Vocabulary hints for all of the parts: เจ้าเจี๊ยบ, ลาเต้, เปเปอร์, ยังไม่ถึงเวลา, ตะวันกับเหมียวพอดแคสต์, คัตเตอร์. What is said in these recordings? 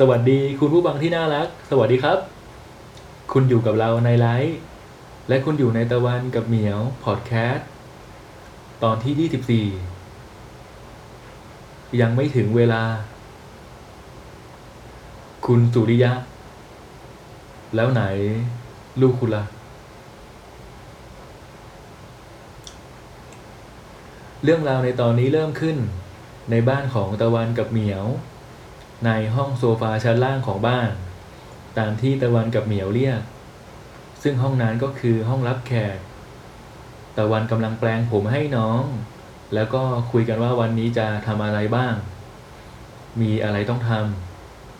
สวัสดีคุณผู้บังที่น่ารักสวัสดีครับคุณอยู่กับเราในไลฟ์และคุณอยู่ในตะวันกับเหมียวพอดแคสต์ตอนที่24ยังไม่ถึงเวลาคุณสุริยะแล้วไหนลูกคุณล่ะเรื่องราวในตอนนี้เริ่มขึ้นในบ้านของตะวันกับเหมียวในห้องโซฟาชั้นล่างของบ้านตามที่ตะวันกับเหมียวเรียกซึ่งห้องนั้นก็คือห้องรับแขกตะวันกำลังแปลงผมให้น้องแล้วก็คุยกันว่าวันนี้จะทำอะไรบ้างมีอะไรต้องท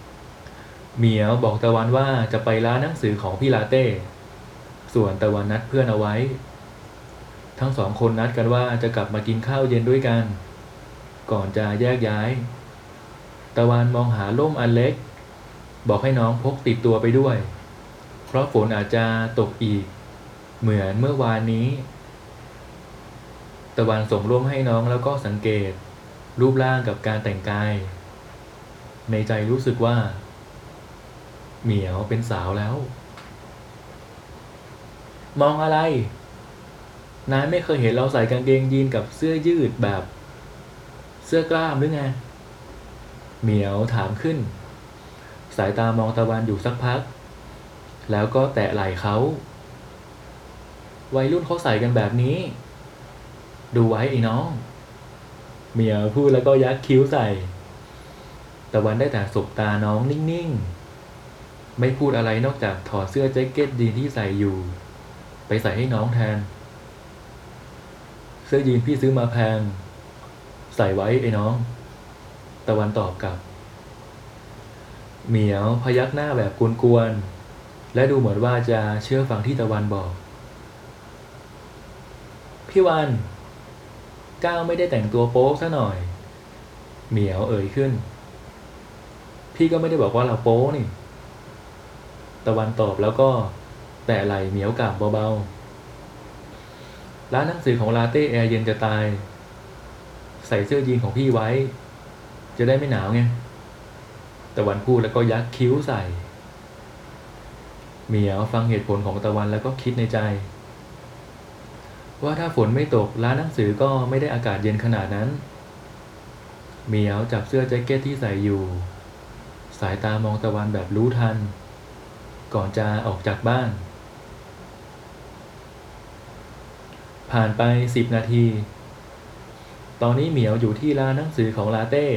ำเหมียวบอกตะวันว่าจะไปร้านหนังสือของพี่ลาเต้ส่วนตะวันนัดเพื่อนเอาไว้ทั้งสองคนนัดกันว่าจะกลับมากินข้าวเย็นด้วยกันก่อนจะแยกย้ายตะวันมองหาร่มอันเล็กบอกให้น้องพกติดตัวไปด้วยเพราะฝนอาจจะตกอีกเหมือนเมื่อวานนี้ตะวันส่งร่มให้น้องแล้วก็สังเกตรูปร่างกับการแต่งกายในใจรู้สึกว่าเหมียวเป็นสาวแล้วมองอะไรนายไม่เคยเห็นเราใส่กางเกงยีนกับเสื้อยืดแบบเสื้อกล้ามหรือไงเหมียวถามขึ้นสายตามองตะวันอยู่สักพักแล้วก็แตะไหล่เขาวัยรุ่นเขาใส่กันแบบนี้ดูไว้ไอ้น้องเหมียวพูดแล้วก็ยักคิ้วใส่ตะวันได้แต่สบตาน้องนิ่งๆไม่พูดอะไรนอกจากถอดเสื้อแจ็คเก็ตยีนที่ใส่อยู่ไปใส่ให้น้องแทนเสื้อยีนพี่ซื้อมาแพงใส่ไว้ไอ้น้องตะวันตอบกลับเหมียวพยักหน้าแบบกวนๆและดูเหมือนว่าจะเชื่อฟังที่ตะวันบอกพี่วันก้าวไม่ได้แต่งตัวโป๊ซะหน่อยเหมียวเอ่ยขึ้นพี่ก็ไม่ได้บอกว่าเราโป๊นี่ตะวันตอบแล้วก็แตะไหล่เหมียวกลับเบาๆร้านหนังสือของลาเต้แอร์เย็นจะตายใส่เสื้อยีนของพี่ไว้จะได้ไม่หนาวไงตะวันพูดแล้วก็ยักคิ้วใส่เหมียวฟังเหตุผลของตะวันแล้วก็คิดในใจว่าถ้าฝนไม่ตกร้านหนังสือก็ไม่ได้อากาศเย็นขนาดนั้นเหมียวจับเสื้อแจ็คเก็ตที่ใส่อยู่สายตามองตะวันแบบรู้ทันก่อนจะออกจากบ้านผ่านไป10 นาทีตอนนี้เหมียวอยู่ที่ร้านหนังสือของลาเต้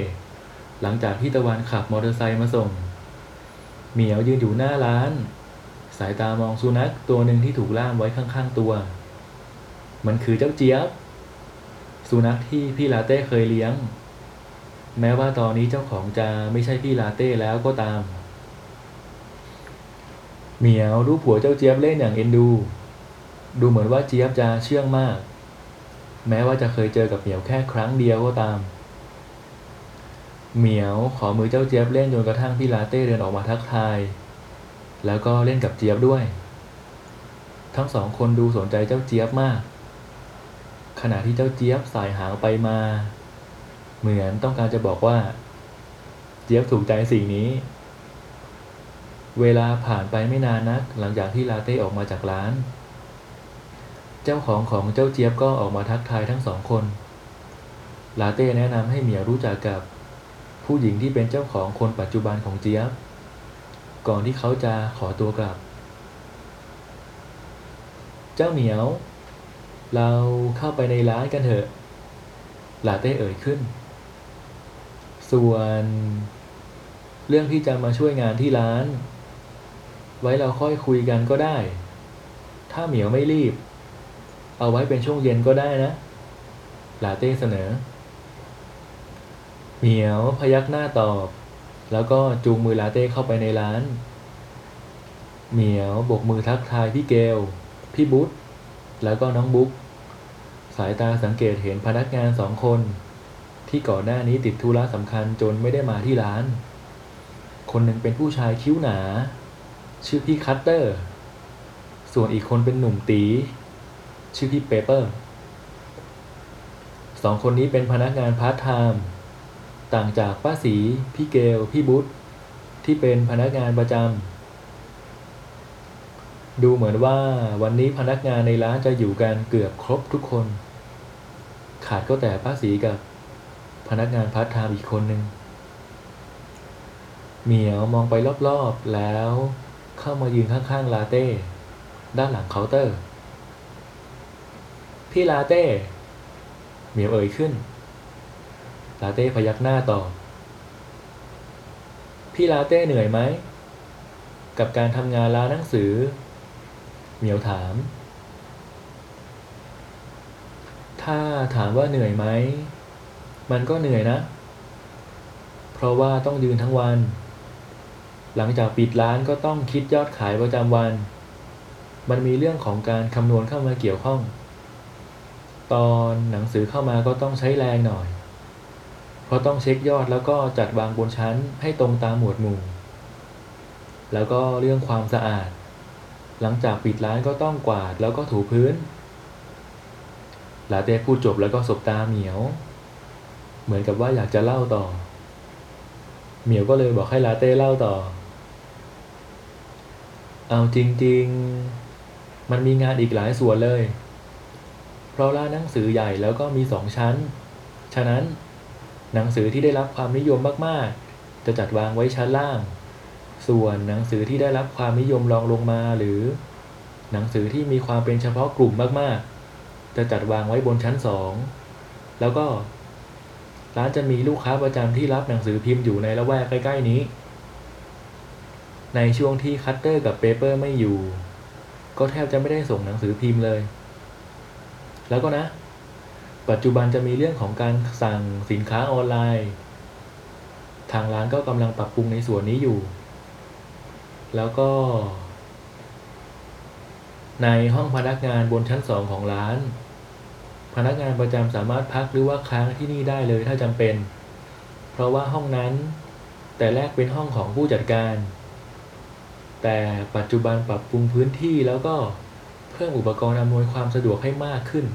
หลังจากที่ตะวันขับมอเตอร์ไซค์มาส่งเหมียวยืนอยู่หน้าร้านสายตามองสุนัขตัวหนึ่งที่ถูกล่ามไว้ข้างๆตัวมันคือเจ้าเจี๊ยบสุนัขที่พี่ลาเต้เคยเลี้ยงแม้ว่าตอนนี้เจ้าของจะไม่ใช่พี่ลาเต้แล้วก็ตามเหมียวรูปหัวเจ้าเจี๊ยบเล่นอย่างเอ็นดูดูเหมือนว่าเจี๊ยบจะเชื่องมากแม้ว่าจะเคยเจอกับเหมียวแค่ครั้งเดียวก็ตามเหมียวขอมือเจ้าเจี๊ยบเล่นจนกระทั่งพี่ลาเต้เดินออกมาทักทายแล้วก็เล่นกับเจี๊ยบด้วยทั้งสองคนดูสนใจเจ้าเจี๊ยบมากขณะที่เจ้าเจี๊ยบสายหางไปมาเหมือนต้องการจะบอกว่าเจี๊ยบถูกใจสิ่งนี้เวลาผ่านไปไม่นานนักหลังจากที่ลาเต้ออกมาจากร้านเจ้าของเจ้าเจี๊ยบก็ออกมาทักทายทั้งสองคนลาเต้แนะนำให้เหมียวรู้จักกับผู้หญิงที่เป็นเจ้าของคนปัจจุบันของเจี๊ยบก่อนที่เขาจะขอตัวกลับเจ้าเหมียวเราเข้าไปในร้านกันเถอะลาเต้เอ่ยขึ้นส่วนเรื่องที่จะมาช่วยงานที่ร้านไว้เราค่อยคุยกันก็ได้ถ้าเหมียวไม่รีบเอาไว้เป็นช่วงเย็นก็ได้นะลาเต้เสนอเหมียวพยักหน้าตอบแล้วก็จูงมือลาเต้เข้าไปในร้านเหมียวโบกมือทักทายพี่เกลพี่บุ๊ทแล้วก็น้องบุ๊กสายตาสังเกตเห็นพนักงาน2 คนที่ก่อนหน้านี้ติดธุระสำคัญจนไม่ได้มาที่ร้านคนหนึ่งเป็นผู้ชายคิ้วหนาชื่อพี่คัตเตอร์ส่วนอีกคนเป็นหนุ่มตีชื่อพี่เปเปอร์2 คนนี้เป็นพนักงานพาร์ทไทม์ต่างจากป้าสีพี่เกลพี่บุ๊ท ที่เป็นพนักงานประจำดูเหมือนว่าวันนี้พนักงานในร้านจะอยู่กันเกือบครบทุกคนขาดก็แต่ป้าศรีกับพนักงานพาร์ทไทม์อีกคนนึงเหมียวมองไปรอบๆแล้วเข้ามายืนข้างๆลาเต้ด้านหลังเคาน์เตอร์พี่ลาเต้เหมียวเอ่ยขึ้นลาเต้พยักหน้าตอบพี่ลาเต้เหนื่อยไหมกับการทำงานร้านหนังสือเหมียวถามถ้าถามว่าเหนื่อยไหมมันก็เหนื่อยนะเพราะว่าต้องยืนทั้งวันหลังจากปิดร้านก็ต้องคิดยอดขายประจำวันมันมีเรื่องของการคำนวณเข้ามาเกี่ยวข้องตอนหนังสือเข้ามาก็ต้องใช้แรงหน่อยเพราะต้องเช็คยอดแล้วก็จัดวางบนชั้นให้ตรงตามหมวดหมู่แล้วก็เรื่องความสะอาดหลังจากปิดร้านก็ต้องกวาดแล้วก็ถูพื้นลาเต้พูดจบแล้วก็สบตาเหมียวเหมือนกับว่าอยากจะเล่าต่อเหมียวก็เลยบอกให้ลาเต้เล่าต่อเอาจริงๆมันมีงานอีกหลายส่วนเลยเพราะร้านหนังสือใหญ่แล้วก็มี2ชั้นฉะนั้นหนังสือที่ได้รับความนิยมมากๆจะจัดวางไว้ชั้นล่างส่วนหนังสือที่ได้รับความนิยมรองลงมาหรือหนังสือที่มีความเป็นเฉพาะกลุ่มมากๆจะจัดวางไว้บนชั้น2แล้วก็ร้านจะมีลูกค้าประจำที่รับหนังสือพิมพ์อยู่ในละแวกใกล้ๆนี้ในช่วงที่คัตเตอร์กับเปเปอร์ไม่อยู่ก็แทบจะไม่ได้ส่งหนังสือพิมพ์เลยแล้วก็นะปัจจุบันจะมีเรื่องของการสั่งสินค้าออนไลน์ทางร้านก็กำลังปรับปรุงในส่วนนี้อยู่แล้วก็ในห้องพนักงานบนชั้น2ของร้านพนักงานประจำสามารถพักหรือว่าค้างที่นี่ได้เลยถ้าจำเป็นเพราะว่าห้องนั้นแต่แรกเป็นห้องของผู้จัดการแต่ปัจจุบันปรับปรุงพื้นที่แล้วก็เพิ่มอุปกรณ์อำนวยความสะดวกให้มากขึ้น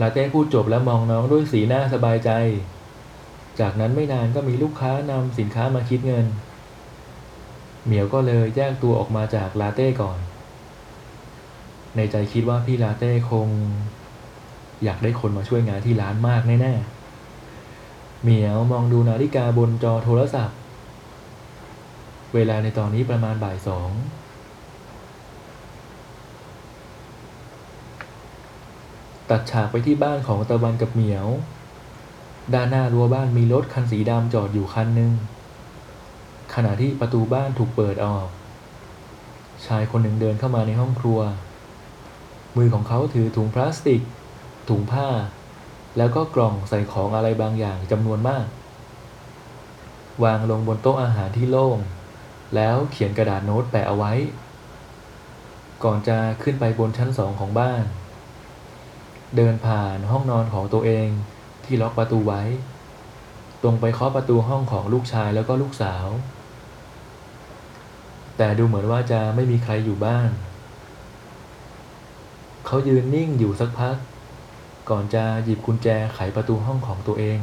ลาเต้พูดจบแล้วมองน้องด้วยสีหน้าสบายใจจากนั้นไม่นานก็มีลูกค้านำสินค้ามาคิดเงินเหมียวก็เลยแยกตัวออกมาจากลาเต้ก่อนในใจคิดว่าพี่ลาเต้คงอยากได้คนมาช่วยงานที่ร้านมากแน่ๆเหมียวมองดูนาฬิกาบนจอโทรศัพท์เวลาในตอนนี้ประมาณบ่าย 2ตัดฉากไปที่บ้านของตะวันกับเหมียวด้านหน้ารั้วบ้านมีรถคันสีดำจอดอยู่คันหนึ่งขณะที่ประตูบ้านถูกเปิดออกชายคนหนึ่งเดินเข้ามาในห้องครัวมือของเขาถือถุงพลาสติกถุงผ้าแล้วก็กล่องใส่ของอะไรบางอย่างจำนวนมากวางลงบนโต๊ะอาหารที่โล่งแล้วเขียนกระดาษโน้ตแปะเอาไว้ก่อนจะขึ้นไปบนชั้น2ของบ้านเดินผ่านห้องนอนของตัวเองที่ล็อกประตูไว้ตรงไปเคาะประตูห้องของลูกชายแล้วก็ลูกสาวแต่ดูเหมือนว่าจะไม่มีใครอยู่บ้านเขายืนนิ่งอยู่สักพักก่อนจะหยิบกุญแจไขประตูห้องของตัวเอง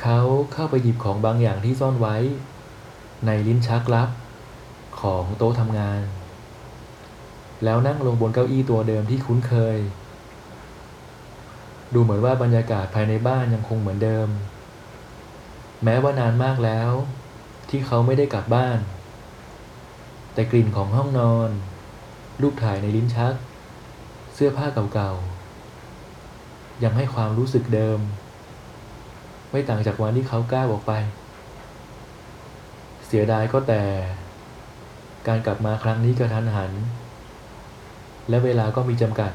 เขาเข้าไปหยิบของบางอย่างที่ซ่อนไว้ในลิ้นชักลับของโต๊ะทำงานแล้วนั่งลงบนเก้าอี้ตัวเดิมที่คุ้นเคยดูเหมือนว่าบรรยากาศภายในบ้านยังคงเหมือนเดิมแม้ว่านานมากแล้วที่เขาไม่ได้กลับบ้านแต่กลิ่นของห้องนอนรูปถ่ายในลิ้นชักเสื้อผ้าเก่าๆยังให้ความรู้สึกเดิมไม่ต่างจากวันที่เขาก้าวออกไปเสียดายก็แต่การกลับมาครั้งนี้กระทันหันและเวลาก็มีจำกัด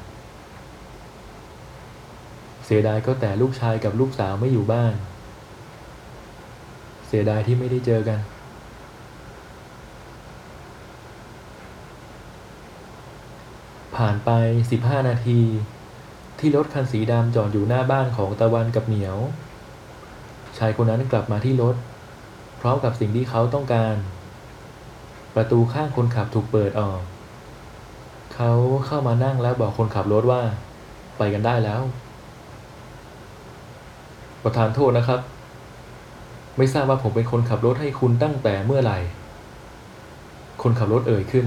เสียดายก็แต่ลูกชายกับลูกสาวไม่อยู่บ้านเสียดายที่ไม่ได้เจอกันผ่านไป15 นาทีที่รถคันสีดำจอดอยู่หน้าบ้านของตะวันกับเหมียวชายคนนั้นกลับมาที่รถพร้อมกับสิ่งที่เขาต้องการประตูข้างคนขับถูกเปิดออกเขาเข้ามานั่งแล้วบอกคนขับรถว่าไปกันได้แล้วประธานโทษนะครับ ไม่ทราบว่าผมเป็นคนขับรถให้คุณตั้งแต่เมื่อไหร่คนขับรถเอ่ยขึ้น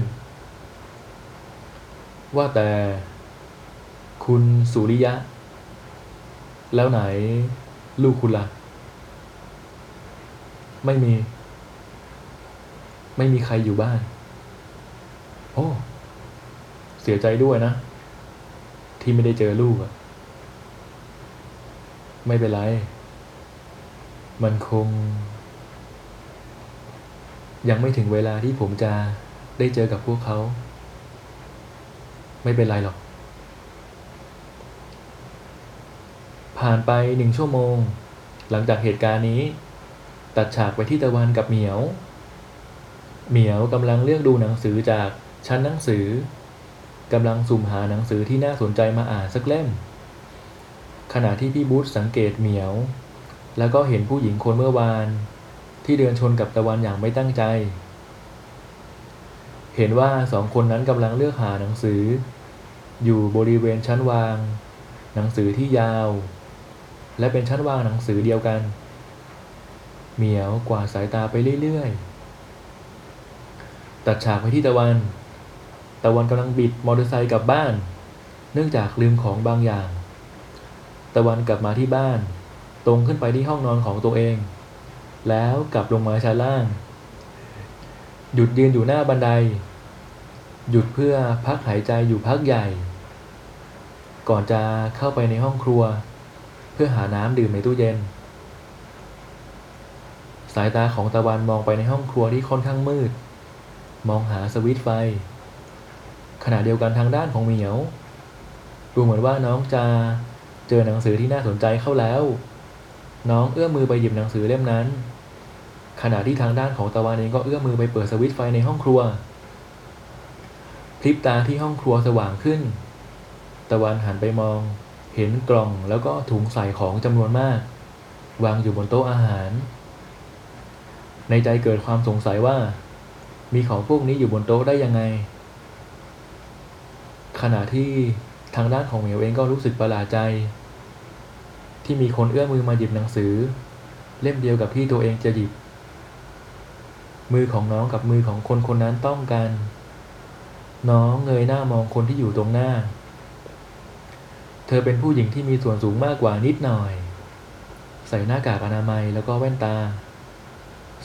ว่าแต่คุณสุริยะแล้วไหนลูกคุณล่ะไม่มีใครอยู่บ้านโอ้เสียใจด้วยนะที่ไม่ได้เจอลูกอะไม่เป็นไรมันคงยังไม่ถึงเวลาที่ผมจะได้เจอกับพวกเขาไม่เป็นไรหรอกผ่านไป1 ชั่วโมงหลังจากเหตุการณ์นี้ตัดฉากไปที่ตะวันกับเหมียวเหมียวกำลังเลือกดูหนังสือจากชั้นหนังสือกำลังสุ่มหาหนังสือที่น่าสนใจมาอ่านสักเล่มขณะที่พี่บูธสังเกตเหมียวแล้วก็เห็นผู้หญิงคนเมื่อวานที่เดินชนกับตะวันอย่างไม่ตั้งใจเห็นว่า2 คนนั้นกำลังเลือกหาหนังสืออยู่บริเวณชั้นวางหนังสือที่ยาวและเป็นชั้นวางหนังสือเดียวกันเหมียวกวาดสายตาไปเรื่อยๆตัดฉากไปที่ตะวันกำลังบิดมอเตอร์ไซค์กลับบ้านเนื่องจากลืมของบางอย่างตะวันกลับมาที่บ้านตรงขึ้นไปที่ห้องนอนของตัวเองแล้วกลับลงมาชั้นล่างหยุดยืนอยู่หน้าบันไดหยุดเพื่อพักหายใจอยู่พักใหญ่ก่อนจะเข้าไปในห้องครัวเพื่อหาน้ำดื่มในตู้เย็นสายตาของตะวันมองไปในห้องครัวที่ค่อนข้างมืดมองหาสวิตช์ไฟขณะเดียวกันทางด้านของเหมียวดูเหมือนว่าน้องจะเจอหนังสือที่น่าสนใจเข้าแล้วน้องเอื้อมือไปหยิบหนังสือเล่มนั้นขณะที่ทางด้านของตะวันเองก็เอื้อมือไปเปิดสวิตช์ไฟในห้องครัวพริบตาที่ห้องครัวสว่างขึ้นตะวันหันไปมองเห็นกล่องแล้วก็ถุงใส่ของจำนวนมากวางอยู่บนโต๊ะอาหารในใจเกิดความสงสัยว่ามีของพวกนี้อยู่บนโต๊ะได้ยังไงขณะที่ทางด้านของเหมียวเองก็รู้สึกประหลาดใจที่มีคนเอื้อมมือมาหยิบหนังสือเล่มเดียวกับที่ตัวเองจะหยิบมือของน้องกับมือของคนคนนั้นต้องกันน้องเงยหน้ามองคนที่อยู่ตรงหน้าเธอเป็นผู้หญิงที่มีส่วนสูงมากกว่านิดหน่อยใส่หน้ากากอนามัยแล้วก็แว่นตา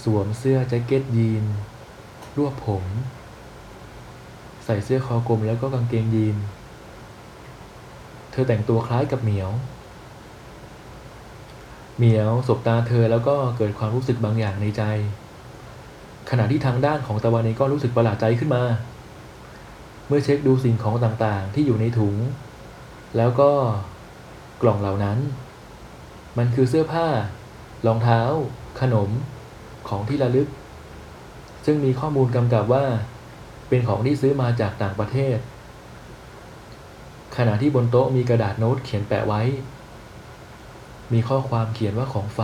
สวมเสื้อแจ็คเก็ตยีนรวบผมใส่เสื้อคอกลมแล้วก็กางเกงยีนเธอแต่งตัวคล้ายกับเหมียวสบตาเธอแล้วก็เกิดความรู้สึกบางอย่างในใจขณะที่ทางด้านของตะวันเองก็รู้สึกประหลาดใจขึ้นมาเมื่อเช็คดูสิ่งของต่างๆที่อยู่ในถุงแล้วก็กล่องเหล่านั้นมันคือเสื้อผ้ารองเท้าขนมของที่ระลึกซึ่งมีข้อมูลกำกับว่าเป็นของที่ซื้อมาจากต่างประเทศขณะที่บนโต๊ะมีกระดาษโน้ตเขียนแปะไว้มีข้อความเขียนว่าของฝ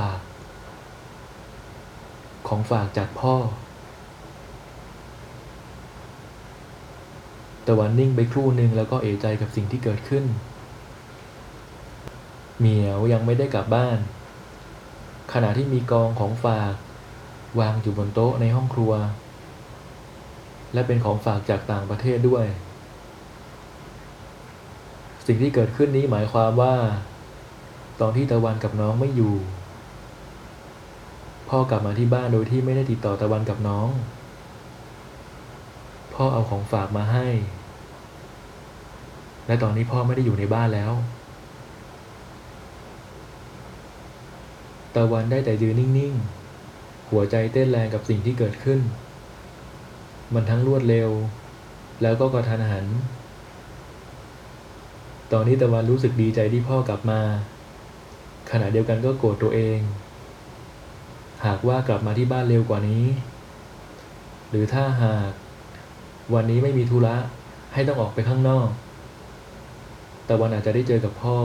ากจากพ่อตะวันนิ่งไปครู่นึงแล้วก็เอะใจกับสิ่งที่เกิดขึ้นเหมียวยังไม่ได้กลับบ้านขณะที่มีกองของฝากวางอยู่บนโต๊ะในห้องครัวและเป็นของฝากจากต่างประเทศด้วยสิ่งที่เกิดขึ้นนี้หมายความว่าตอนที่ตะวันกับน้องไม่อยู่พ่อกลับมาที่บ้านโดยที่ไม่ได้ติดต่อตะวันกับน้องพ่อเอาของฝากมาให้และตอนนี้พ่อไม่ได้อยู่ในบ้านแล้วตะวันได้แต่ยืนนิ่งๆหัวใจเต้นแรงกับสิ่งที่เกิดขึ้นมันทั้งรวดเร็วแล้วก็กระทันหันตอนนี้ตะวันรู้สึกดีใจที่พ่อกลับมาขณะเดียวกันก็โกรธตัวเองหากว่ากลับมาที่บ้านเร็วกว่านี้หรือถ้าหากวันนี้ไม่มีธุระให้ต้องออกไปข้างนอกตะวันอาจจะได้เจอกับพ่อ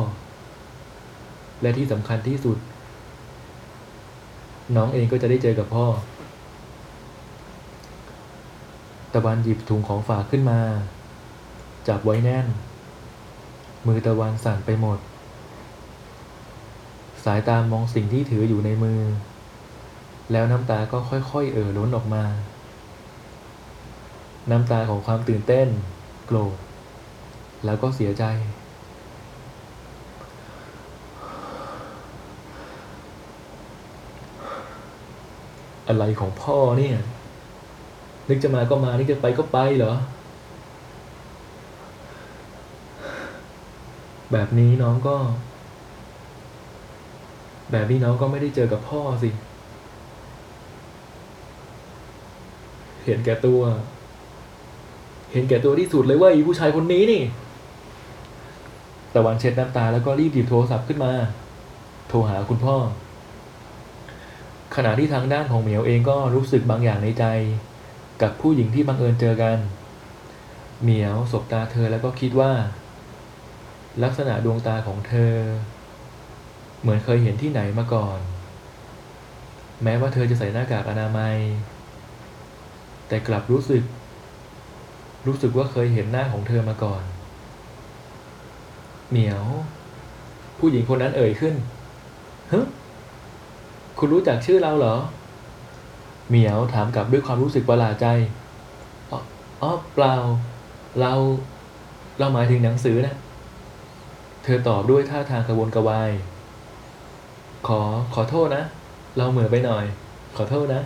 และที่สำคัญที่สุดน้องเองก็จะได้เจอกับพ่อตะวันหยิบถุงของฝากขึ้นมาจับไว้แน่นมือตะวันสั่นไปหมดสายตามองสิ่งที่ถืออยู่ในมือ แล้วน้ำตาก็ค่อยๆล้นออกมาน้ำตาของความตื่นเต้นโกรธแล้วก็เสียใจอะไรของพ่อเนี่ยนึกจะมาก็มานึกจะไปก็ไปเหรอแบบนี้น้องก็ไม่ได้เจอกับพ่อสิเห็นแก่ตัวที่สุดเลยว่าไอ้ผู้ชายคนนี้นี่ตะวันเช็ดน้ำตาแล้วก็รีบหยิบโทรศัพท์ขึ้นมาโทรหาคุณพ่อขณะที่ทางด้านของเหมียวเองก็รู้สึกบางอย่างในใจกับผู้หญิงที่บังเอิญเจอกันเหมียวสบตาเธอแล้วก็คิดว่าลักษณะดวงตาของเธอเหมือนเคยเห็นที่ไหนมาก่อนแม้ว่าเธอจะใส่หน้ากากอนามัยแต่กลับรู้สึกว่าเคยเห็นหน้าของเธอมาก่อนเหมียวผู้หญิงคนนั้นเอ่ยขึ้นฮึคุณรู้จักชื่อเราเหรอเหมียวถามกลับด้วยความรู้สึกประหลาดใจอ๋อเปล่าเราหมายถึงหนังสือนะเธอตอบด้วยท่าทางกระวนกระวายขอโทษนะเราเหม่อไปหน่อยขอโทษนะ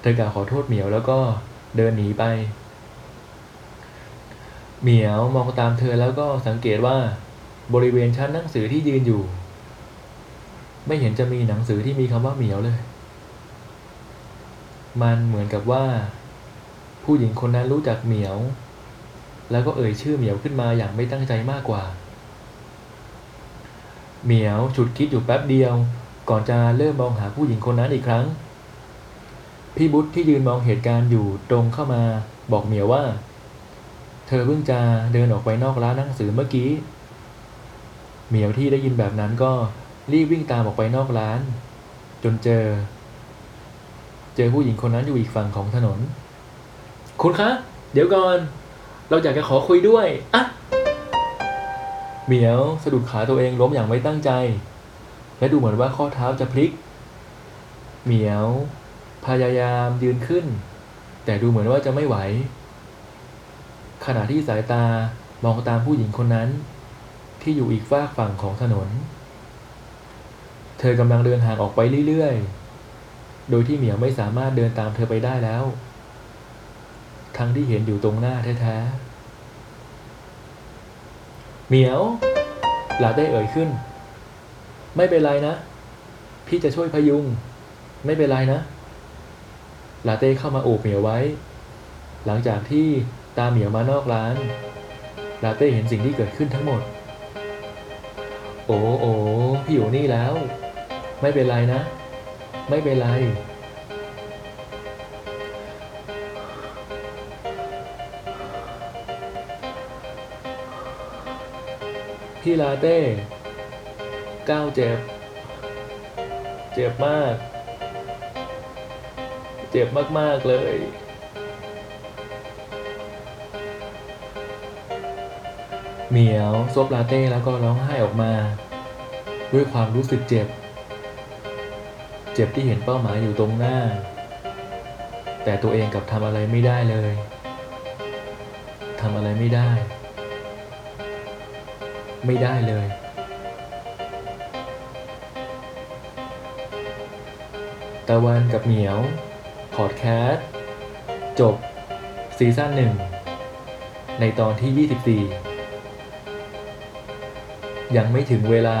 เธอกล่าวขอโทษเหมียวแล้วก็เดินหนีไปเหมียวมองตามเธอแล้วก็สังเกตว่าบริเวณชั้นหนังสือที่ยืนอยู่ไม่เห็นจะมีหนังสือที่มีคำว่าเหมียวเลยมันเหมือนกับว่าผู้หญิงคนนั้นรู้จักเหมียวแล้วก็เอ่ยชื่อเหมียวขึ้นมาอย่างไม่ตั้งใจมากกว่าเหมียวฉุดคิดอยู่แป๊บเดียวก่อนจะเริ่มมองหาผู้หญิงคนนั้นอีกครั้งพี่บุ๊ทที่ยืนมองเหตุการณ์อยู่ตรงเข้ามาบอกเหมียวว่าเธอเพิ่งจะเดินออกไปนอกร้านหนังสือเมื่อกี้เหมียวที่ได้ยินแบบนั้นก็รีบวิ่งตามออกไปนอกร้านจนเจอผู้หญิงคนนั้นอยู่อีกฝั่งของถนนคุณคะเดี๋ยวก่อนเราอยากจะขอคุยด้วยอะเหมียวสะดุดขาตัวเองล้มอย่างไม่ตั้งใจและดูเหมือนว่าข้อเท้าจะพลิกเหมียวพยายามยืนขึ้นแต่ดูเหมือนว่าจะไม่ไหวขณะที่สายตามองตามผู้หญิงคนนั้นที่อยู่อีกฝั่งของถนนเธอกำลังเดินห่างออกไปเรื่อยๆโดยที่เหมียวไม่สามารถเดินตามเธอไปได้แล้วทั้งที่เห็นอยู่ตรงหน้าแท้ๆเหมียวหลาได้เอ่ยขึ้นไม่เป็นไรนะพี่จะช่วยพยุงไม่เป็นไรนะหลาเต้เข้ามาโอบเหมียวไว้หลังจากที่ตามเหมียวมานอกร้านหลาเต้เห็นสิ่งที่เกิดขึ้นทั้งหมดโอ้โอพี่อยู่นี่แล้วไม่เป็นไรนะไม่เป็นไรพี่ลาเต้ก้าวเจ็บมากเจ็บมากๆเลยเหมียวซบลาเต้แล้วก็ร้องไห้ออกมาด้วยความรู้สึกเจ็บที่เห็นเป้าหมายอยู่ตรงหน้าแต่ตัวเองกลับทำอะไรไม่ได้เลยทำอะไรไม่ได้เลยตะวันกับเหมียวพอดแคสต์จบซีซั่น1ในตอนที่24ยังไม่ถึงเวลา